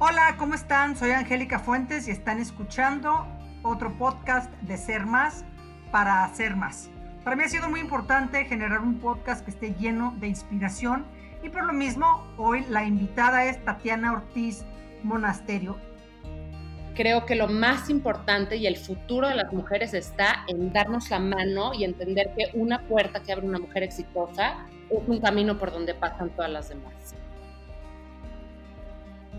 Hola, ¿cómo están? Soy Angélica Fuentes y están escuchando otro podcast de Ser Más para Hacer Más. Para mí ha sido muy importante generar un podcast que esté lleno de inspiración y por lo mismo hoy la invitada es Tatiana Ortiz Monasterio. Creo que lo más importante y el futuro de las mujeres está en darnos la mano y entender que una puerta que abre una mujer exitosa es un camino por donde pasan todas las demás.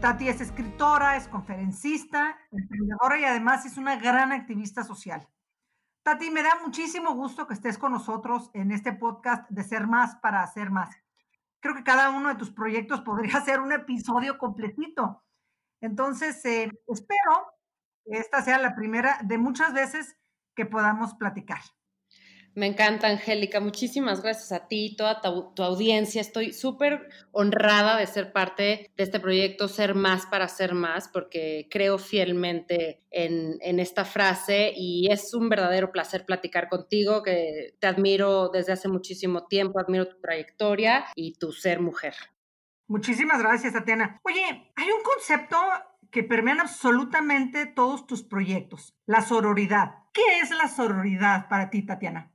Tati es escritora, es conferencista, emprendedora y además es una gran activista social. Tati, me da muchísimo gusto que estés con nosotros en este podcast de Ser Más para Hacer Más. Creo que cada uno de tus proyectos podría ser un episodio completito. Entonces, espero que esta sea la primera de muchas veces que podamos platicar. Me encanta, Angélica. Muchísimas gracias a ti y toda tu audiencia. Estoy súper honrada de ser parte de este proyecto Ser Más para Hacer Más, porque creo fielmente en esta frase y es un verdadero placer platicar contigo, que te admiro desde hace muchísimo tiempo, admiro tu trayectoria y tu ser mujer. Muchísimas gracias, Tatiana. Oye, hay un concepto que permean absolutamente todos tus proyectos, la sororidad. ¿Qué es la sororidad para ti, Tatiana?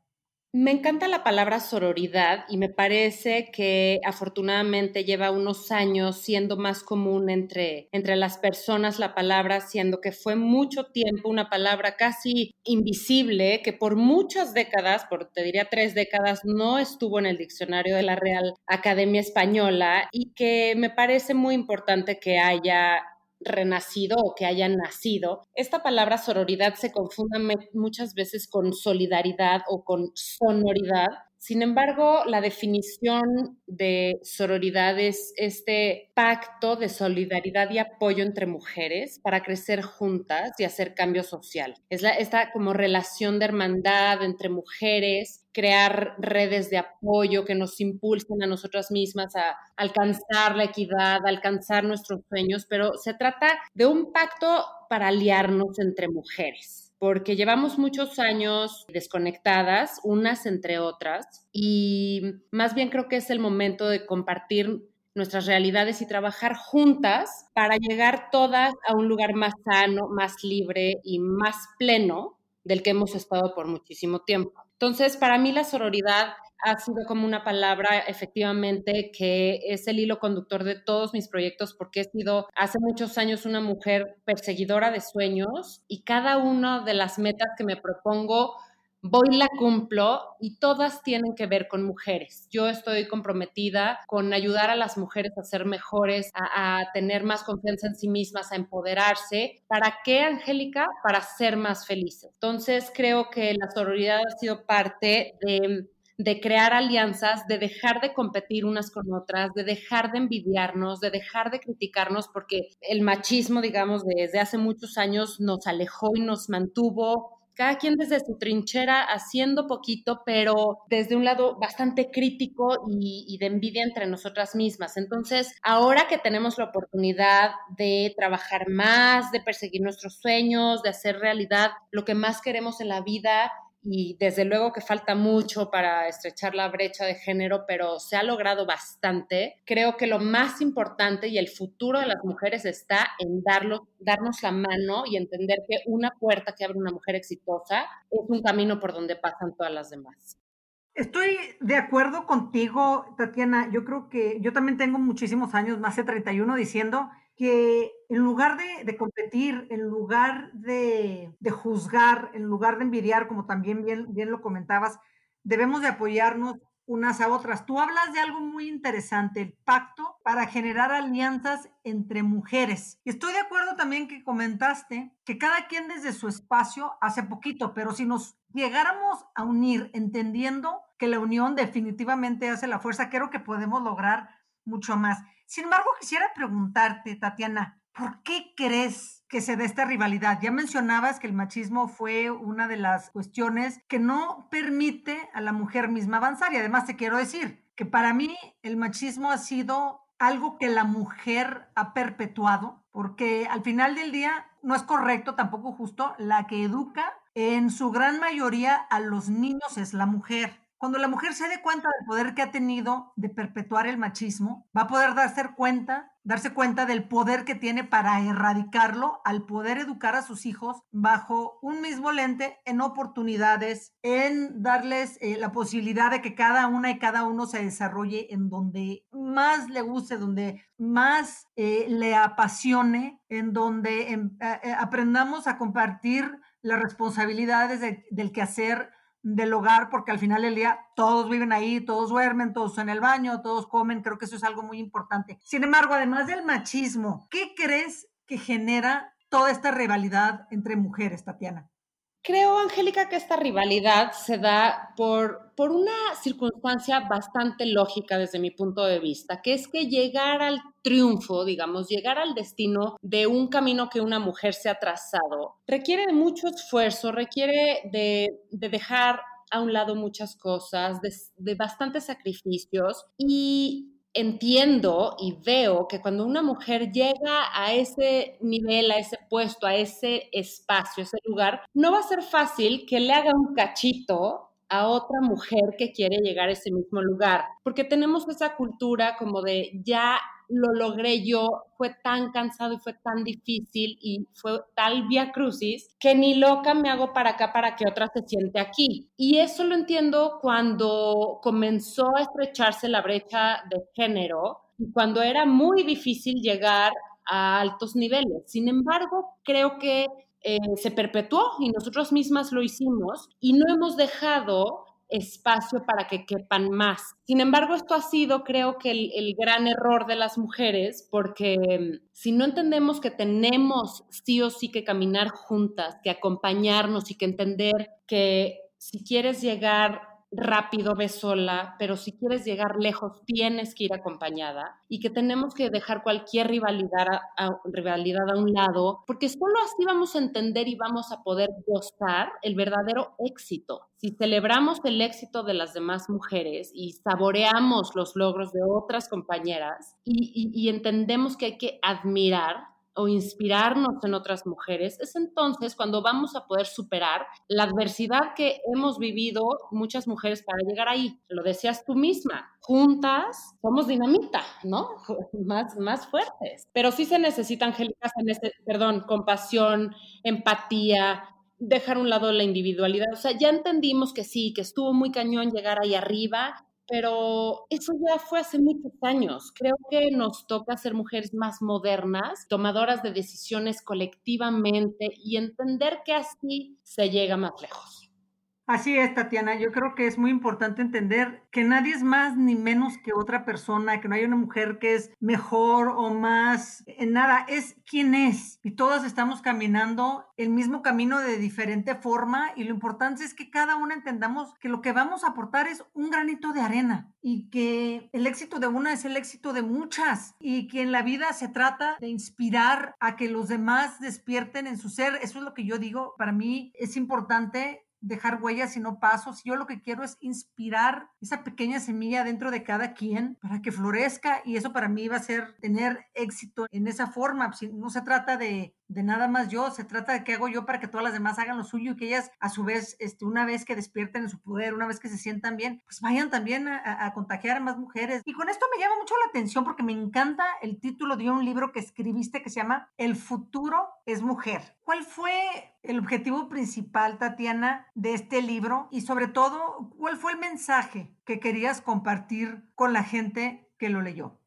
Me encanta la palabra sororidad y me parece que afortunadamente lleva unos años siendo más común entre las personas la palabra, siendo que fue mucho tiempo una palabra casi invisible que por muchas décadas, te diría 3 décadas, no estuvo en el Diccionario de la Real Academia Española y que me parece muy importante que haya renacido o que hayan nacido. Esta palabra sororidad se confunda muchas veces con solidaridad o con sonoridad. Sin embargo, la definición de sororidad es este pacto de solidaridad y apoyo entre mujeres para crecer juntas y hacer cambio social. Es esta como relación de hermandad entre mujeres, crear redes de apoyo que nos impulsen a nosotras mismas a alcanzar la equidad, a alcanzar nuestros sueños, pero se trata de un pacto para aliarnos entre mujeres, porque llevamos muchos años desconectadas, unas entre otras, y más bien creo que es el momento de compartir nuestras realidades y trabajar juntas para llegar todas a un lugar más sano, más libre y más pleno del que hemos estado por muchísimo tiempo. Entonces, para mí la sororidad ha sido como una palabra efectivamente que es el hilo conductor de todos mis proyectos, porque he sido hace muchos años una mujer perseguidora de sueños y cada una de las metas que me propongo voy, la cumplo y todas tienen que ver con mujeres. Yo estoy comprometida con ayudar a las mujeres a ser mejores, a tener más confianza en sí mismas, a empoderarse. ¿Para qué, Angélica? Para ser más felices. Entonces creo que la sororidad ha sido parte de crear alianzas, de dejar de competir unas con otras, de dejar de envidiarnos, de dejar de criticarnos, porque el machismo, digamos, desde hace muchos años nos alejó y nos mantuvo, cada quien desde su trinchera haciendo poquito, pero desde un lado bastante crítico y de envidia entre nosotras mismas. Entonces, ahora que tenemos la oportunidad de trabajar más, de perseguir nuestros sueños, de hacer realidad lo que más queremos en la vida, y desde luego que falta mucho para estrechar la brecha de género, pero se ha logrado bastante. Creo que lo más importante y el futuro de las mujeres está en darnos la mano y entender que una puerta que abre una mujer exitosa es un camino por donde pasan todas las demás. Estoy de acuerdo contigo, Tatiana. Yo creo que yo también tengo muchísimos años, más de 31, diciendo que en lugar de competir, en lugar de juzgar, en lugar de envidiar, como también bien lo comentabas, debemos de apoyarnos unas a otras. Tú hablas de algo muy interesante, el pacto para generar alianzas entre mujeres. Y estoy de acuerdo también que comentaste que cada quien desde su espacio hace poquito, pero si nos llegáramos a unir entendiendo que la unión definitivamente hace la fuerza, creo que podemos lograr mucho más. Sin embargo, quisiera preguntarte, Tatiana, ¿por qué crees que se dé esta rivalidad? Ya mencionabas que el machismo fue una de las cuestiones que no permite a la mujer misma avanzar. Y además te quiero decir que para mí el machismo ha sido algo que la mujer ha perpetuado, porque al final del día no es correcto, tampoco justo, la que educa en su gran mayoría a los niños es la mujer. Cuando la mujer se dé cuenta del poder que ha tenido de perpetuar el machismo, va a poder darse cuenta del poder que tiene para erradicarlo, al poder educar a sus hijos bajo un mismo lente, en oportunidades, en darles la posibilidad de que cada una y cada uno se desarrolle en donde más le guste, donde más le apasione, en donde aprendamos a compartir las responsabilidades del quehacer del hogar, porque al final del día todos viven ahí, todos duermen, todos en el baño, todos comen. Creo que eso es algo muy importante. Sin embargo, además del machismo, ¿qué crees que genera toda esta rivalidad entre mujeres, Tatiana? Creo, Angélica, que esta rivalidad se da por una circunstancia bastante lógica desde mi punto de vista, que es que llegar al triunfo, digamos, llegar al destino de un camino que una mujer se ha trazado, requiere de mucho esfuerzo, requiere de dejar a un lado muchas cosas, de bastantes sacrificios, y entiendo y veo que cuando una mujer llega a ese nivel, a ese puesto, a ese espacio, a ese lugar, no va a ser fácil que le haga un cachito a otra mujer que quiere llegar a ese mismo lugar, porque tenemos esa cultura como de ya lo logré yo, fue tan cansado y fue tan difícil y fue tal vía crucis que ni loca me hago para acá para que otra se siente aquí. Y eso lo entiendo cuando comenzó a estrecharse la brecha de género y cuando era muy difícil llegar a altos niveles. Sin embargo, creo que se perpetuó y nosotros mismas lo hicimos y no hemos dejado espacio para que quepan más. Sin embargo, esto ha sido, creo que el gran error de las mujeres, porque si no entendemos que tenemos sí o sí que caminar juntas, que acompañarnos y que entender que si quieres llegar rápido, ve sola, pero si quieres llegar lejos, tienes que ir acompañada y que tenemos que dejar cualquier rivalidad a un lado, porque solo así vamos a entender y vamos a poder gozar el verdadero éxito. Si celebramos el éxito de las demás mujeres y saboreamos los logros de otras compañeras y entendemos que hay que admirar o inspirarnos en otras mujeres, es entonces cuando vamos a poder superar la adversidad que hemos vivido muchas mujeres para llegar ahí. Lo decías tú misma, juntas somos dinamita, ¿no? Más fuertes. Pero sí se necesita, Angélica, compasión, empatía, dejar a un lado la individualidad. O sea, ya entendimos que sí, que estuvo muy cañón llegar ahí arriba, pero eso ya fue hace muchos años. Creo que nos toca ser mujeres más modernas, tomadoras de decisiones colectivamente y entender que así se llega más lejos. Así es, Tatiana. Yo creo que es muy importante entender que nadie es más ni menos que otra persona, que no hay una mujer que es mejor o más, nada, es quien es. Y todas estamos caminando el mismo camino de diferente forma y lo importante es que cada una entendamos que lo que vamos a aportar es un granito de arena y que el éxito de una es el éxito de muchas y que en la vida se trata de inspirar a que los demás despierten en su ser. Eso es lo que yo digo. Para mí es importante dejar huellas y no pasos. Yo lo que quiero es inspirar esa pequeña semilla dentro de cada quien para que florezca y eso para mí va a ser tener éxito en esa forma. No se trata de nada más yo, se trata de qué hago yo para que todas las demás hagan lo suyo y que ellas a su vez, una vez que despierten en su poder, una vez que se sientan bien, pues vayan también a contagiar a más mujeres. Y con esto me llama mucho la atención porque me encanta el título de un libro que escribiste que se llama El futuro es mujer. ¿Cuál fue el objetivo principal, Tatiana, de este libro? Y sobre todo, ¿cuál fue el mensaje que querías compartir con la gente que lo leyó?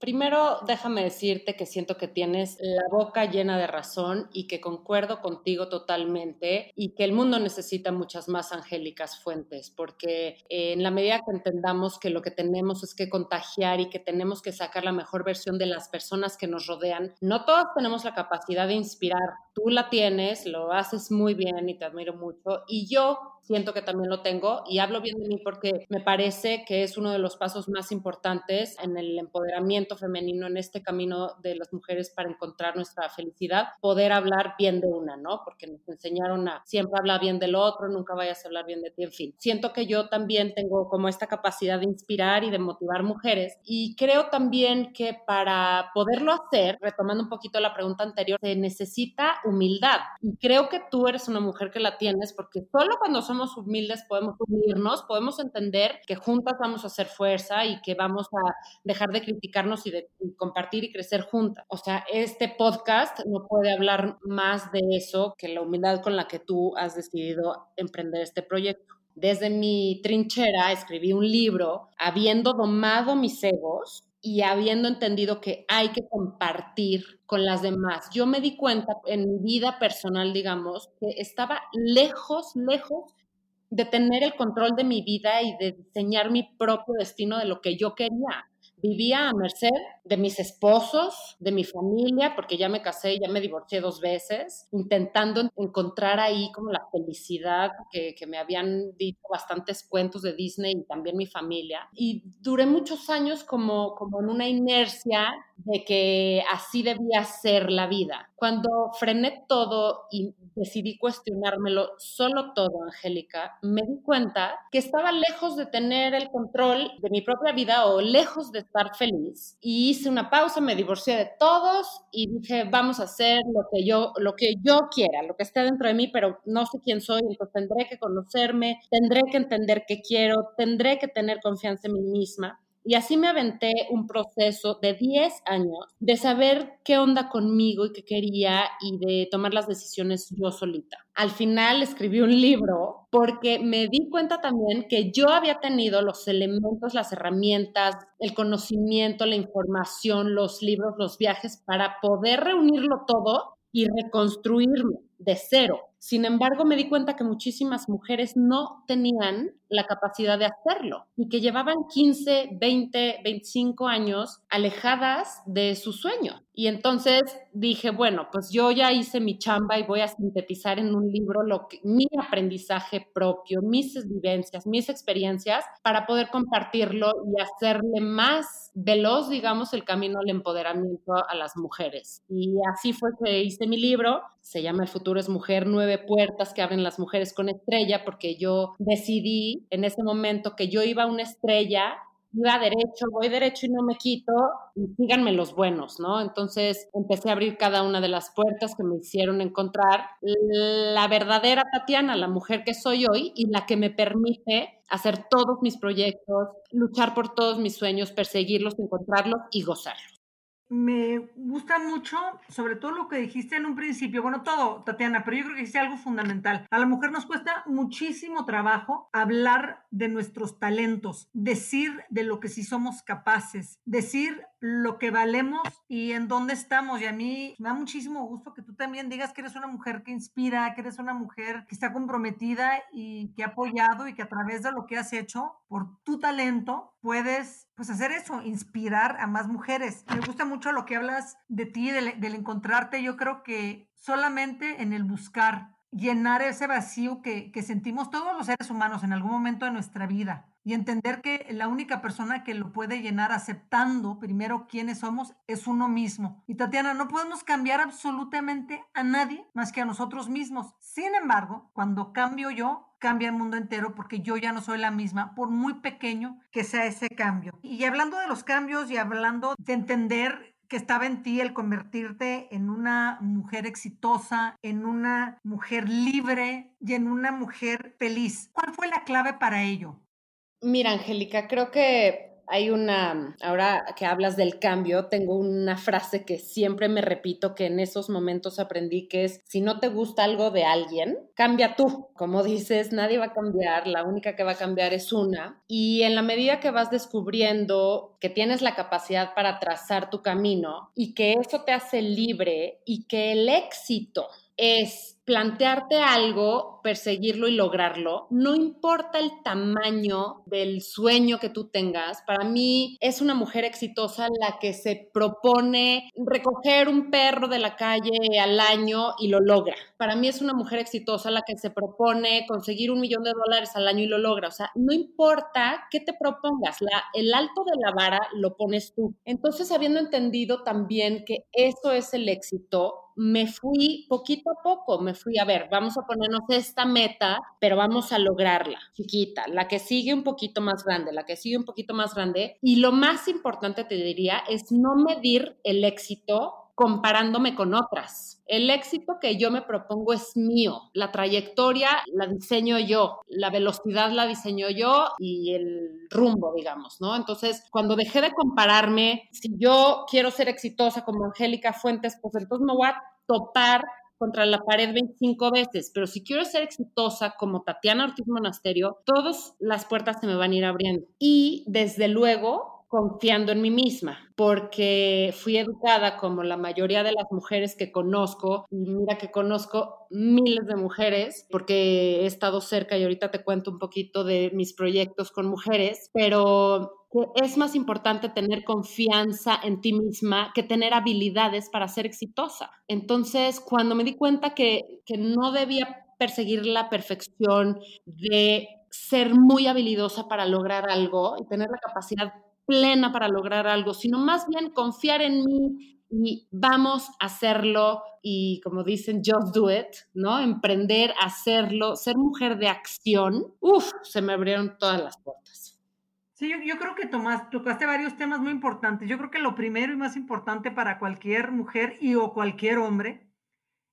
Primero, déjame decirte que siento que tienes la boca llena de razón y que concuerdo contigo totalmente y que el mundo necesita muchas más Angélicas Fuentes, porque en la medida que entendamos que lo que tenemos es que contagiar y que tenemos que sacar la mejor versión de las personas que nos rodean, no todos tenemos la capacidad de inspirar. Tú la tienes, lo haces muy bien y te admiro mucho y yo siento que también lo tengo y hablo bien de mí porque me parece que es uno de los pasos más importantes en el empoderamiento femenino, en este camino de las mujeres para encontrar nuestra felicidad, poder hablar bien de una, ¿no? Porque nos enseñaron a siempre hablar bien del otro, nunca vayas a hablar bien de ti, en fin. Siento que yo también tengo como esta capacidad de inspirar y de motivar mujeres y creo también que para poderlo hacer, retomando un poquito la pregunta anterior, se necesita humildad y creo que tú eres una mujer que la tienes porque solo cuando somos somos humildes, podemos unirnos, podemos entender que juntas vamos a hacer fuerza y que vamos a dejar de criticarnos y compartir y crecer juntas. O sea, este podcast no puede hablar más de eso que la humildad con la que tú has decidido emprender este proyecto. Desde mi trinchera escribí un libro habiendo domado mis egos y habiendo entendido que hay que compartir con las demás. Yo me di cuenta en mi vida personal, digamos, que estaba lejos de tener el control de mi vida y de diseñar mi propio destino de lo que yo quería. Vivía a merced de mis esposos, de mi familia, porque ya me casé, ya me divorcié 2 veces, intentando encontrar ahí como la felicidad que me habían dicho bastantes cuentos de Disney y también mi familia. Y duré muchos años como en una inercia de que así debía ser la vida. Cuando frené todo y decidí cuestionármelo solo todo, Angélica, me di cuenta que estaba lejos de tener el control de mi propia vida o lejos de estar feliz. Y hice una pausa, me divorcié de todos y dije, vamos a hacer lo que yo quiera, lo que esté dentro de mí, pero no sé quién soy, entonces tendré que conocerme, tendré que entender qué quiero, tendré que tener confianza en mí misma. Y así me aventé un proceso de 10 años de saber qué onda conmigo y qué quería y de tomar las decisiones yo solita. Al final escribí un libro porque me di cuenta también que yo había tenido los elementos, las herramientas, el conocimiento, la información, los libros, los viajes para poder reunirlo todo y reconstruirme de cero. Sin embargo, me di cuenta que muchísimas mujeres no tenían la capacidad de hacerlo y que llevaban 15, 20, 25 años alejadas de su sueño. Y entonces dije, bueno, pues yo ya hice mi chamba y voy a sintetizar en un libro mi aprendizaje propio, mis vivencias, mis experiencias, para poder compartirlo y hacerle más veloz, digamos, el camino al empoderamiento a las mujeres. Y así fue que hice mi libro. Se llama El futuro es mujer, 9 puertas que abren las mujeres con estrella, porque yo decidí en ese momento que yo iba a una estrella, iba derecho, voy derecho y no me quito, y síganme los buenos, ¿no? Entonces empecé a abrir cada una de las puertas que me hicieron encontrar la verdadera Tatiana, la mujer que soy hoy y la que me permite hacer todos mis proyectos, luchar por todos mis sueños, perseguirlos, encontrarlos y gozarlos. Me gusta mucho, sobre todo lo que dijiste en un principio, bueno, todo, Tatiana, pero yo creo que dijiste algo fundamental. A la mujer nos cuesta muchísimo trabajo hablar de nuestros talentos, decir de lo que sí somos capaces, decir lo que valemos y en dónde estamos. Y a mí me da muchísimo gusto que tú también digas que eres una mujer que inspira, que eres una mujer que está comprometida y que ha apoyado y que a través de lo que has hecho por tu talento puedes, pues, hacer eso, inspirar a más mujeres. Me gusta mucho lo que hablas de ti, del encontrarte. Yo creo que solamente en el buscar, llenar ese vacío que sentimos todos los seres humanos en algún momento de nuestra vida y entender que la única persona que lo puede llenar aceptando primero quiénes somos es uno mismo. Y Tatiana, no podemos cambiar absolutamente a nadie más que a nosotros mismos. Sin embargo, cuando cambio yo, cambia el mundo entero, porque yo ya no soy la misma, por muy pequeño que sea ese cambio. Y hablando de los cambios y hablando de entender que estaba en ti el convertirte en una mujer exitosa, en una mujer libre y en una mujer feliz, ¿cuál fue la clave para ello? Mira, Angélica, creo que ahora que hablas del cambio, tengo una frase que siempre me repito, que en esos momentos aprendí, que es, si no te gusta algo de alguien, cambia tú. Como dices, nadie va a cambiar, la única que va a cambiar es una. Y en la medida que vas descubriendo que tienes la capacidad para trazar tu camino y que eso te hace libre y que el éxito es plantearte algo, perseguirlo y lograrlo, no importa el tamaño del sueño que tú tengas. Para mí es una mujer exitosa la que se propone recoger un perro de la calle al año y lo logra. Para mí es una mujer exitosa la que se propone conseguir $1 millón al año y lo logra. O sea, no importa qué te propongas, el alto de la vara lo pones tú. Entonces, habiendo entendido también que eso es el éxito, me fui poquito a poco, a ver, vamos a ponernos esta meta, pero vamos a lograrla, chiquita, la que sigue un poquito más grande, y lo más importante, te diría, es no medir el éxito comparándome con otras. El éxito que yo me propongo es mío, la trayectoria la diseño yo, la velocidad la diseño yo y el rumbo, digamos, ¿no? Entonces, cuando dejé de compararme, si yo quiero ser exitosa como Angélica Fuentes, pues entonces me voy a topar contra la pared 25 veces, pero si quiero ser exitosa como Tatiana Ortiz Monasterio, todas las puertas se me van a ir abriendo. Y desde luego, confiando en mí misma, porque fui educada como la mayoría de las mujeres que conozco, y mira que conozco miles de mujeres, porque he estado cerca y ahorita te cuento un poquito de mis proyectos con mujeres, pero es más importante tener confianza en ti misma que tener habilidades para ser exitosa. Entonces, cuando me di cuenta que no debía perseguir la perfección de ser muy habilidosa para lograr algo y tener la capacidad plena para lograr algo, sino más bien confiar en mí y vamos a hacerlo y, como dicen, just do it, ¿no? Emprender, hacerlo, ser mujer de acción. Uf, se me abrieron todas las puertas. Sí, yo creo que tocaste varios temas muy importantes. Yo creo que lo primero y más importante para cualquier mujer y o cualquier hombre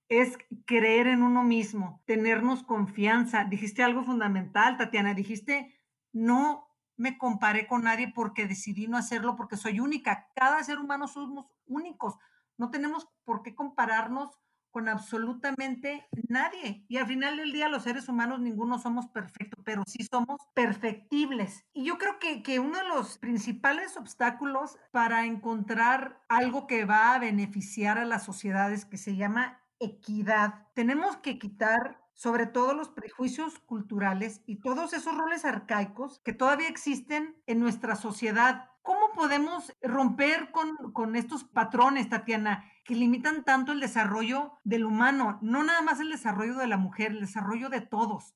es creer en uno mismo, tenernos confianza. Dijiste algo fundamental, Tatiana. Dijiste, no me comparé con nadie porque decidí no hacerlo, porque soy única. Cada ser humano somos únicos. No tenemos por qué compararnos con absolutamente nadie. Y al final del día, los seres humanos, ninguno somos perfectos, pero sí somos perfectibles. Y yo creo que uno de los principales obstáculos para encontrar algo que va a beneficiar a las sociedades, que se llama equidad, tenemos que quitar sobre todo los prejuicios culturales y todos esos roles arcaicos que todavía existen en nuestra sociedad. ¿Cómo podemos romper con estos patrones, Tatiana, que limitan tanto el desarrollo del humano? No nada más el desarrollo de la mujer, el desarrollo de todos.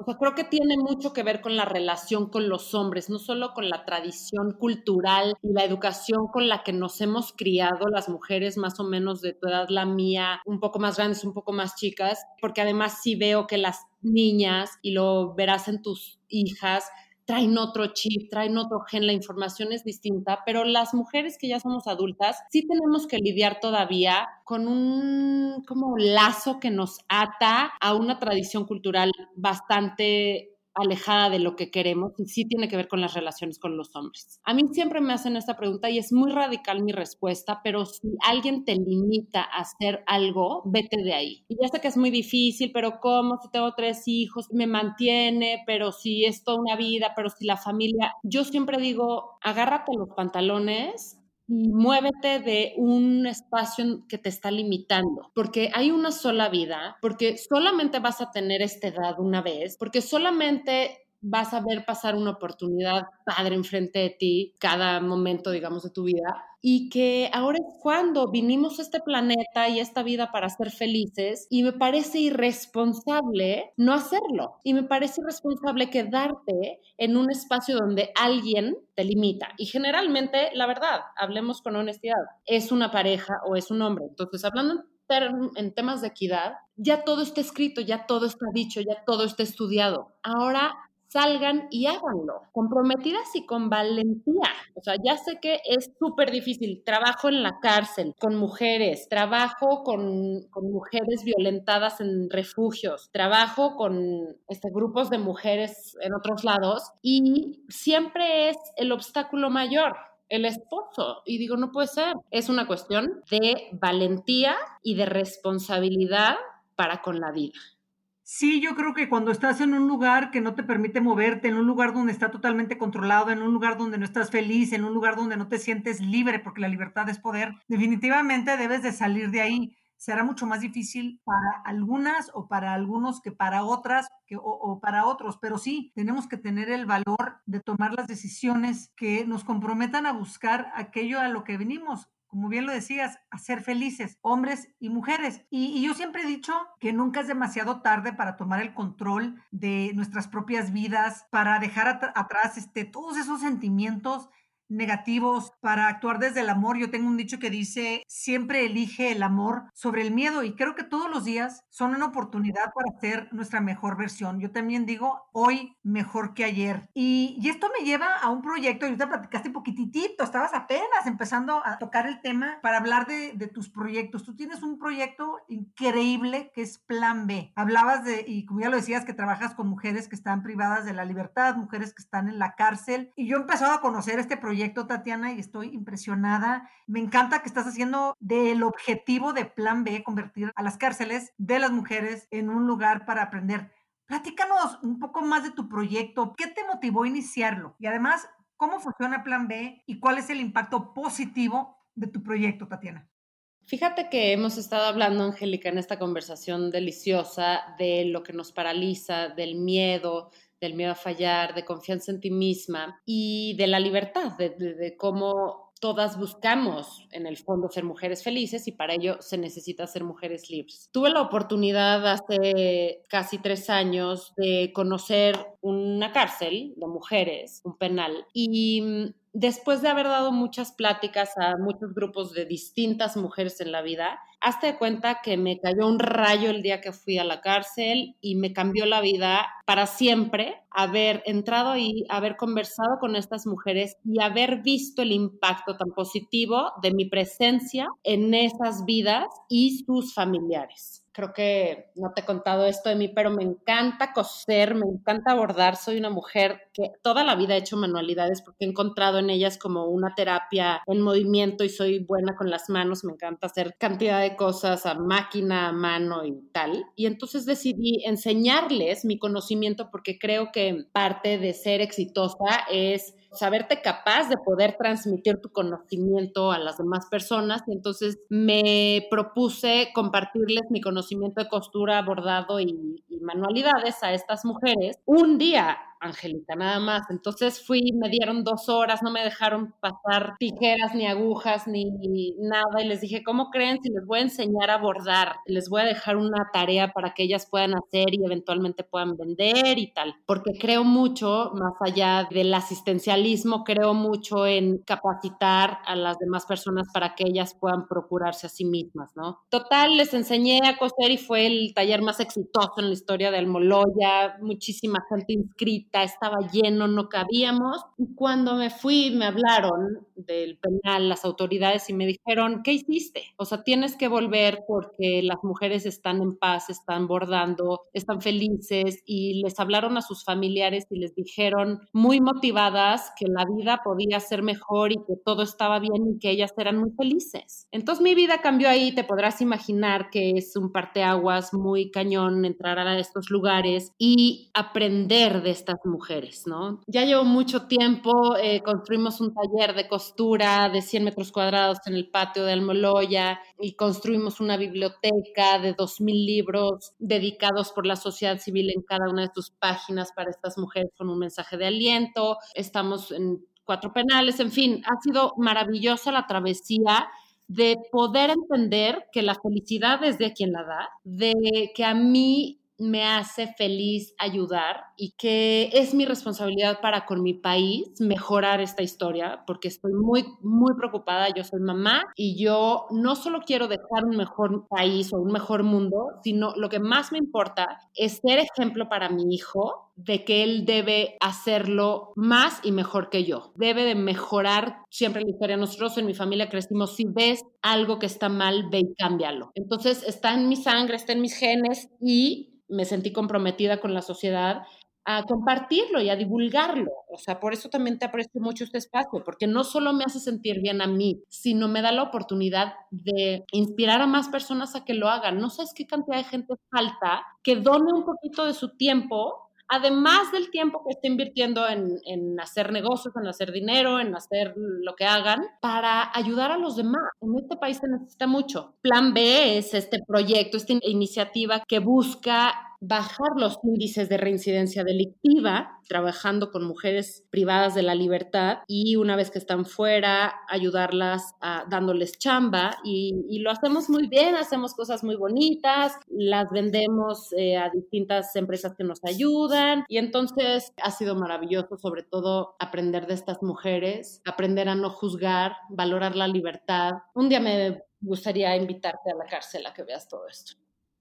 O sea, creo que tiene mucho que ver con la relación con los hombres, no solo con la tradición cultural y la educación con la que nos hemos criado las mujeres más o menos de tu edad, la mía, un poco más grandes, un poco más chicas, porque además sí veo que las niñas, y lo verás en tus hijas, traen otro chip, traen otro gen, la información es distinta, pero las mujeres que ya somos adultas sí tenemos que lidiar todavía con un como lazo que nos ata a una tradición cultural bastante alejada de lo que queremos y sí tiene que ver con las relaciones con los hombres. A mí siempre me hacen esta pregunta y es muy radical mi respuesta, pero si alguien te limita a hacer algo, vete de ahí. Y ya sé que es muy difícil, pero ¿cómo? Si tengo 3 hijos, me mantiene, pero si es toda una vida, pero si la familia... Yo siempre digo, agárrate los pantalones y muévete de un espacio que te está limitando, porque hay una sola vida, porque solamente vas a tener esta edad una vez, porque solamente vas a ver pasar una oportunidad padre enfrente de ti cada momento, digamos, de tu vida, y que ahora es cuando vinimos a este planeta y a esta vida para ser felices, y me parece irresponsable no hacerlo, y me parece irresponsable quedarte en un espacio donde alguien te limita, y generalmente, la verdad, hablemos con honestidad, es una pareja o es un hombre. Entonces, hablando en temas de equidad, ya todo está escrito, ya todo está dicho, ya todo está estudiado. Ahora salgan y háganlo, comprometidas y con valentía. O sea, ya sé que es súper difícil, trabajo en la cárcel, con mujeres, trabajo con mujeres violentadas en refugios, trabajo con grupos de mujeres en otros lados y siempre es el obstáculo mayor, el esposo. Y digo, no puede ser. Es una cuestión de valentía y de responsabilidad para con la vida. Sí, yo creo que cuando estás en un lugar que no te permite moverte, en un lugar donde está totalmente controlado, en un lugar donde no estás feliz, en un lugar donde no te sientes libre, porque la libertad es poder, definitivamente debes de salir de ahí. Será mucho más difícil para algunas o para algunos que para otras o para otros, pero sí, tenemos que tener el valor de tomar las decisiones que nos comprometan a buscar aquello a lo que venimos. Como bien lo decías, a ser felices, hombres y mujeres. Y yo siempre he dicho que nunca es demasiado tarde para tomar el control de nuestras propias vidas, para dejar atrás todos esos sentimientos negativos, para actuar desde el amor. Yo tengo un dicho que dice, siempre elige el amor sobre el miedo, y creo que todos los días son una oportunidad para ser nuestra mejor versión. Yo también digo, hoy mejor que ayer. Y esto me lleva a un proyecto, y ahorita platicaste poquititito, estabas apenas empezando a tocar el tema para hablar de tus proyectos. Tú tienes un proyecto increíble que es Plan B. Hablabas de, y como ya lo decías, que trabajas con mujeres que están privadas de la libertad, mujeres que están en la cárcel, y yo he empezado a conocer este proyecto, Tatiana, y estoy impresionada. Me encanta que estás haciendo del objetivo de Plan B convertir a las cárceles de las mujeres en un lugar para aprender. Platícanos un poco más de tu proyecto. ¿Qué te motivó a iniciarlo? Y además, ¿cómo funciona Plan B y cuál es el impacto positivo de tu proyecto, Tatiana? Fíjate que hemos estado hablando, Angélica, en esta conversación deliciosa de lo que nos paraliza, del miedo a fallar, de confianza en ti misma y de la libertad, de cómo todas buscamos, en el fondo, ser mujeres felices, y para ello se necesita ser mujeres libres. Tuve la oportunidad hace casi 3 años de conocer una cárcel de mujeres, un penal, y después de haber dado muchas pláticas a muchos grupos de distintas mujeres en la vida, hazte de cuenta que me cayó un rayo el día que fui a la cárcel y me cambió la vida para siempre haber entrado ahí, haber conversado con estas mujeres y haber visto el impacto tan positivo de mi presencia en esas vidas y sus familiares. Creo que no te he contado esto de mí, pero me encanta coser, me encanta bordar. Soy una mujer que toda la vida he hecho manualidades porque he encontrado en ellas como una terapia en movimiento y soy buena con las manos. Me encanta hacer cantidad de cosas a máquina, a mano y tal. Y entonces decidí enseñarles mi conocimiento porque creo que parte de ser exitosa es saberte capaz de poder transmitir tu conocimiento a las demás personas, y entonces me propuse compartirles mi conocimiento de costura, bordado y manualidades a estas mujeres. Un día, Angélica, nada más. Entonces fui, me dieron 2 horas, no me dejaron pasar tijeras, ni agujas, ni nada, y les dije, ¿cómo creen si les voy a enseñar a bordar? Les voy a dejar una tarea para que ellas puedan hacer y eventualmente puedan vender y tal, porque creo mucho, más allá del asistencialismo, creo mucho en capacitar a las demás personas para que ellas puedan procurarse a sí mismas, ¿no? Total, les enseñé a coser y fue el taller más exitoso en la historia de Almoloya, muchísima gente inscrita, estaba lleno, no cabíamos. Y cuando me fui, me hablaron del penal, las autoridades, y me dijeron, ¿qué hiciste? O sea, tienes que volver porque las mujeres están en paz, están bordando, están felices, y les hablaron a sus familiares y les dijeron muy motivadas que la vida podía ser mejor y que todo estaba bien y que ellas eran muy felices. Entonces mi vida cambió ahí, te podrás imaginar que es un parteaguas muy cañón entrar a estos lugares y aprender de estas mujeres, ¿no? Ya llevo mucho tiempo, construimos un taller de costura de 100 metros cuadrados en el patio de Almoloya y construimos una biblioteca de 2,000 libros dedicados por la sociedad civil en cada una de sus páginas para estas mujeres con un mensaje de aliento. Estamos en 4 penales, en fin, ha sido maravillosa la travesía de poder entender que la felicidad es de quien la da, de que a mí me hace feliz ayudar y que es mi responsabilidad para con mi país mejorar esta historia, porque estoy muy, muy preocupada. Yo soy mamá y yo no solo quiero dejar un mejor país o un mejor mundo, sino lo que más me importa es ser ejemplo para mi hijo de que él debe hacerlo más y mejor que yo. Debe de mejorar siempre la historia. Nosotros en mi familia crecimos, si ves algo que está mal, ve y cámbialo. Entonces está en mi sangre, está en mis genes, y me sentí comprometida con la sociedad a compartirlo y a divulgarlo. O sea, por eso también te aprecio mucho este espacio, porque no solo me hace sentir bien a mí, sino me da la oportunidad de inspirar a más personas a que lo hagan. No sabes qué cantidad de gente falta que done un poquito de su tiempo, además del tiempo que está invirtiendo en hacer negocios, en hacer dinero, en hacer lo que hagan, para ayudar a los demás. En este país se necesita mucho. Plan B es este proyecto, esta iniciativa que busca bajar los índices de reincidencia delictiva, trabajando con mujeres privadas de la libertad y una vez que están fuera, ayudarlas dándoles chamba y lo hacemos muy bien, hacemos cosas muy bonitas, las vendemos a distintas empresas que nos ayudan y entonces ha sido maravilloso sobre todo aprender de estas mujeres, aprender a no juzgar, valorar la libertad. Un día me gustaría invitarte a la cárcel a que veas todo esto.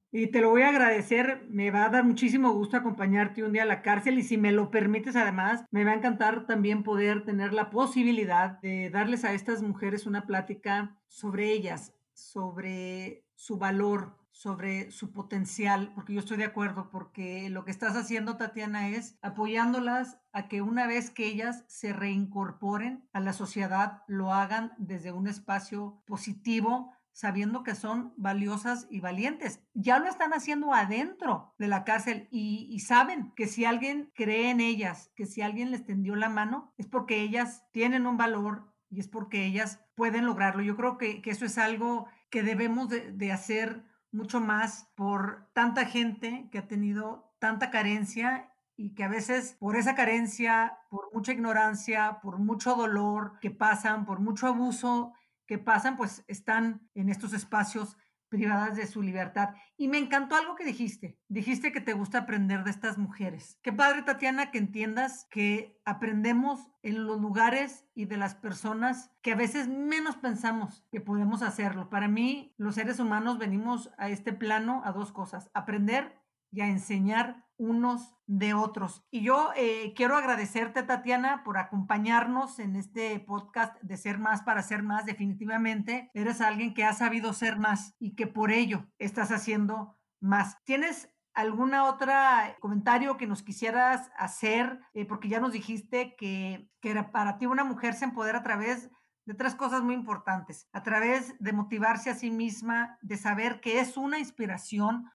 Y te lo voy a agradecer, me va a dar muchísimo gusto acompañarte un día a la cárcel y si me lo permites además, me va a encantar también poder tener la posibilidad de darles a estas mujeres una plática sobre ellas, sobre su valor, sobre su potencial, porque yo estoy de acuerdo, porque lo que estás haciendo, Tatiana, es apoyándolas a que una vez que ellas se reincorporen a la sociedad, lo hagan desde un espacio positivo, sabiendo que son valiosas y valientes. Ya lo están haciendo adentro de la cárcel y saben que si alguien cree en ellas, que si alguien les tendió la mano, es porque ellas tienen un valor y es porque ellas pueden lograrlo. Yo creo que eso es algo que debemos de hacer mucho más por tanta gente que ha tenido tanta carencia y que a veces por esa carencia, por mucha ignorancia, por mucho dolor que pasan, por mucho abuso que pasan, pues están en estos espacios privadas de su libertad. Y me encantó algo que dijiste. Dijiste que te gusta aprender de estas mujeres. Qué padre, Tatiana, que entiendas que aprendemos en los lugares y de las personas que a veces menos pensamos que podemos hacerlo. Para mí, los seres humanos venimos a este plano a dos cosas: aprender y a enseñar unos de otros. Y yo quiero agradecerte, Tatiana, por acompañarnos en este podcast de Ser Más para Hacer Más. Definitivamente eres alguien que ha sabido ser más y que por ello estás haciendo más. ¿Tienes alguna otra comentario que nos quisieras hacer? Porque ya nos dijiste que para ti una mujer se empodera a través de tres cosas muy importantes. A través de motivarse a sí misma, de saber que es una inspiración,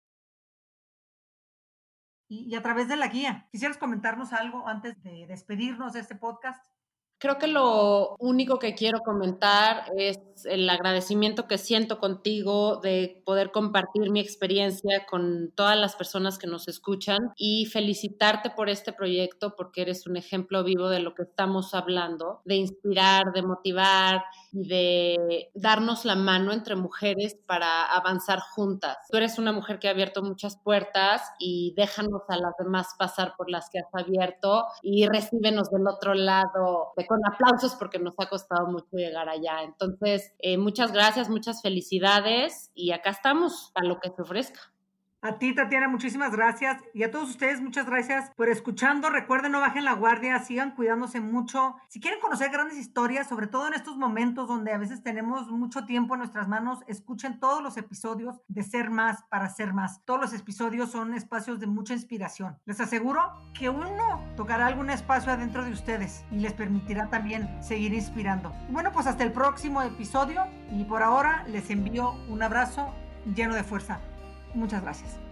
y a través de la guía. ¿Quisieras comentarnos algo antes de despedirnos de este podcast? Creo que lo único que quiero comentar es el agradecimiento que siento contigo de poder compartir mi experiencia con todas las personas que nos escuchan y felicitarte por este proyecto porque eres un ejemplo vivo de lo que estamos hablando, de inspirar, de motivar y de darnos la mano entre mujeres para avanzar juntas. Tú eres una mujer que ha abierto muchas puertas y déjanos a las demás pasar por las que has abierto y recíbenos del otro lado con aplausos porque nos ha costado mucho llegar allá. Entonces, muchas gracias, muchas felicidades y acá estamos para lo que se ofrezca. A ti, Tatiana, muchísimas gracias y a todos ustedes, muchas gracias por escuchando. Recuerden, no bajen la guardia, sigan cuidándose mucho. Si quieren conocer grandes historias, sobre todo en estos momentos donde a veces tenemos mucho tiempo en nuestras manos, escuchen todos los episodios de Ser Más para Hacer Más. Todos los episodios son espacios de mucha inspiración. Les aseguro que uno tocará algún espacio adentro de ustedes y les permitirá también seguir inspirando. Y bueno, pues hasta el próximo episodio y por ahora les envío un abrazo lleno de fuerza. Muchas gracias.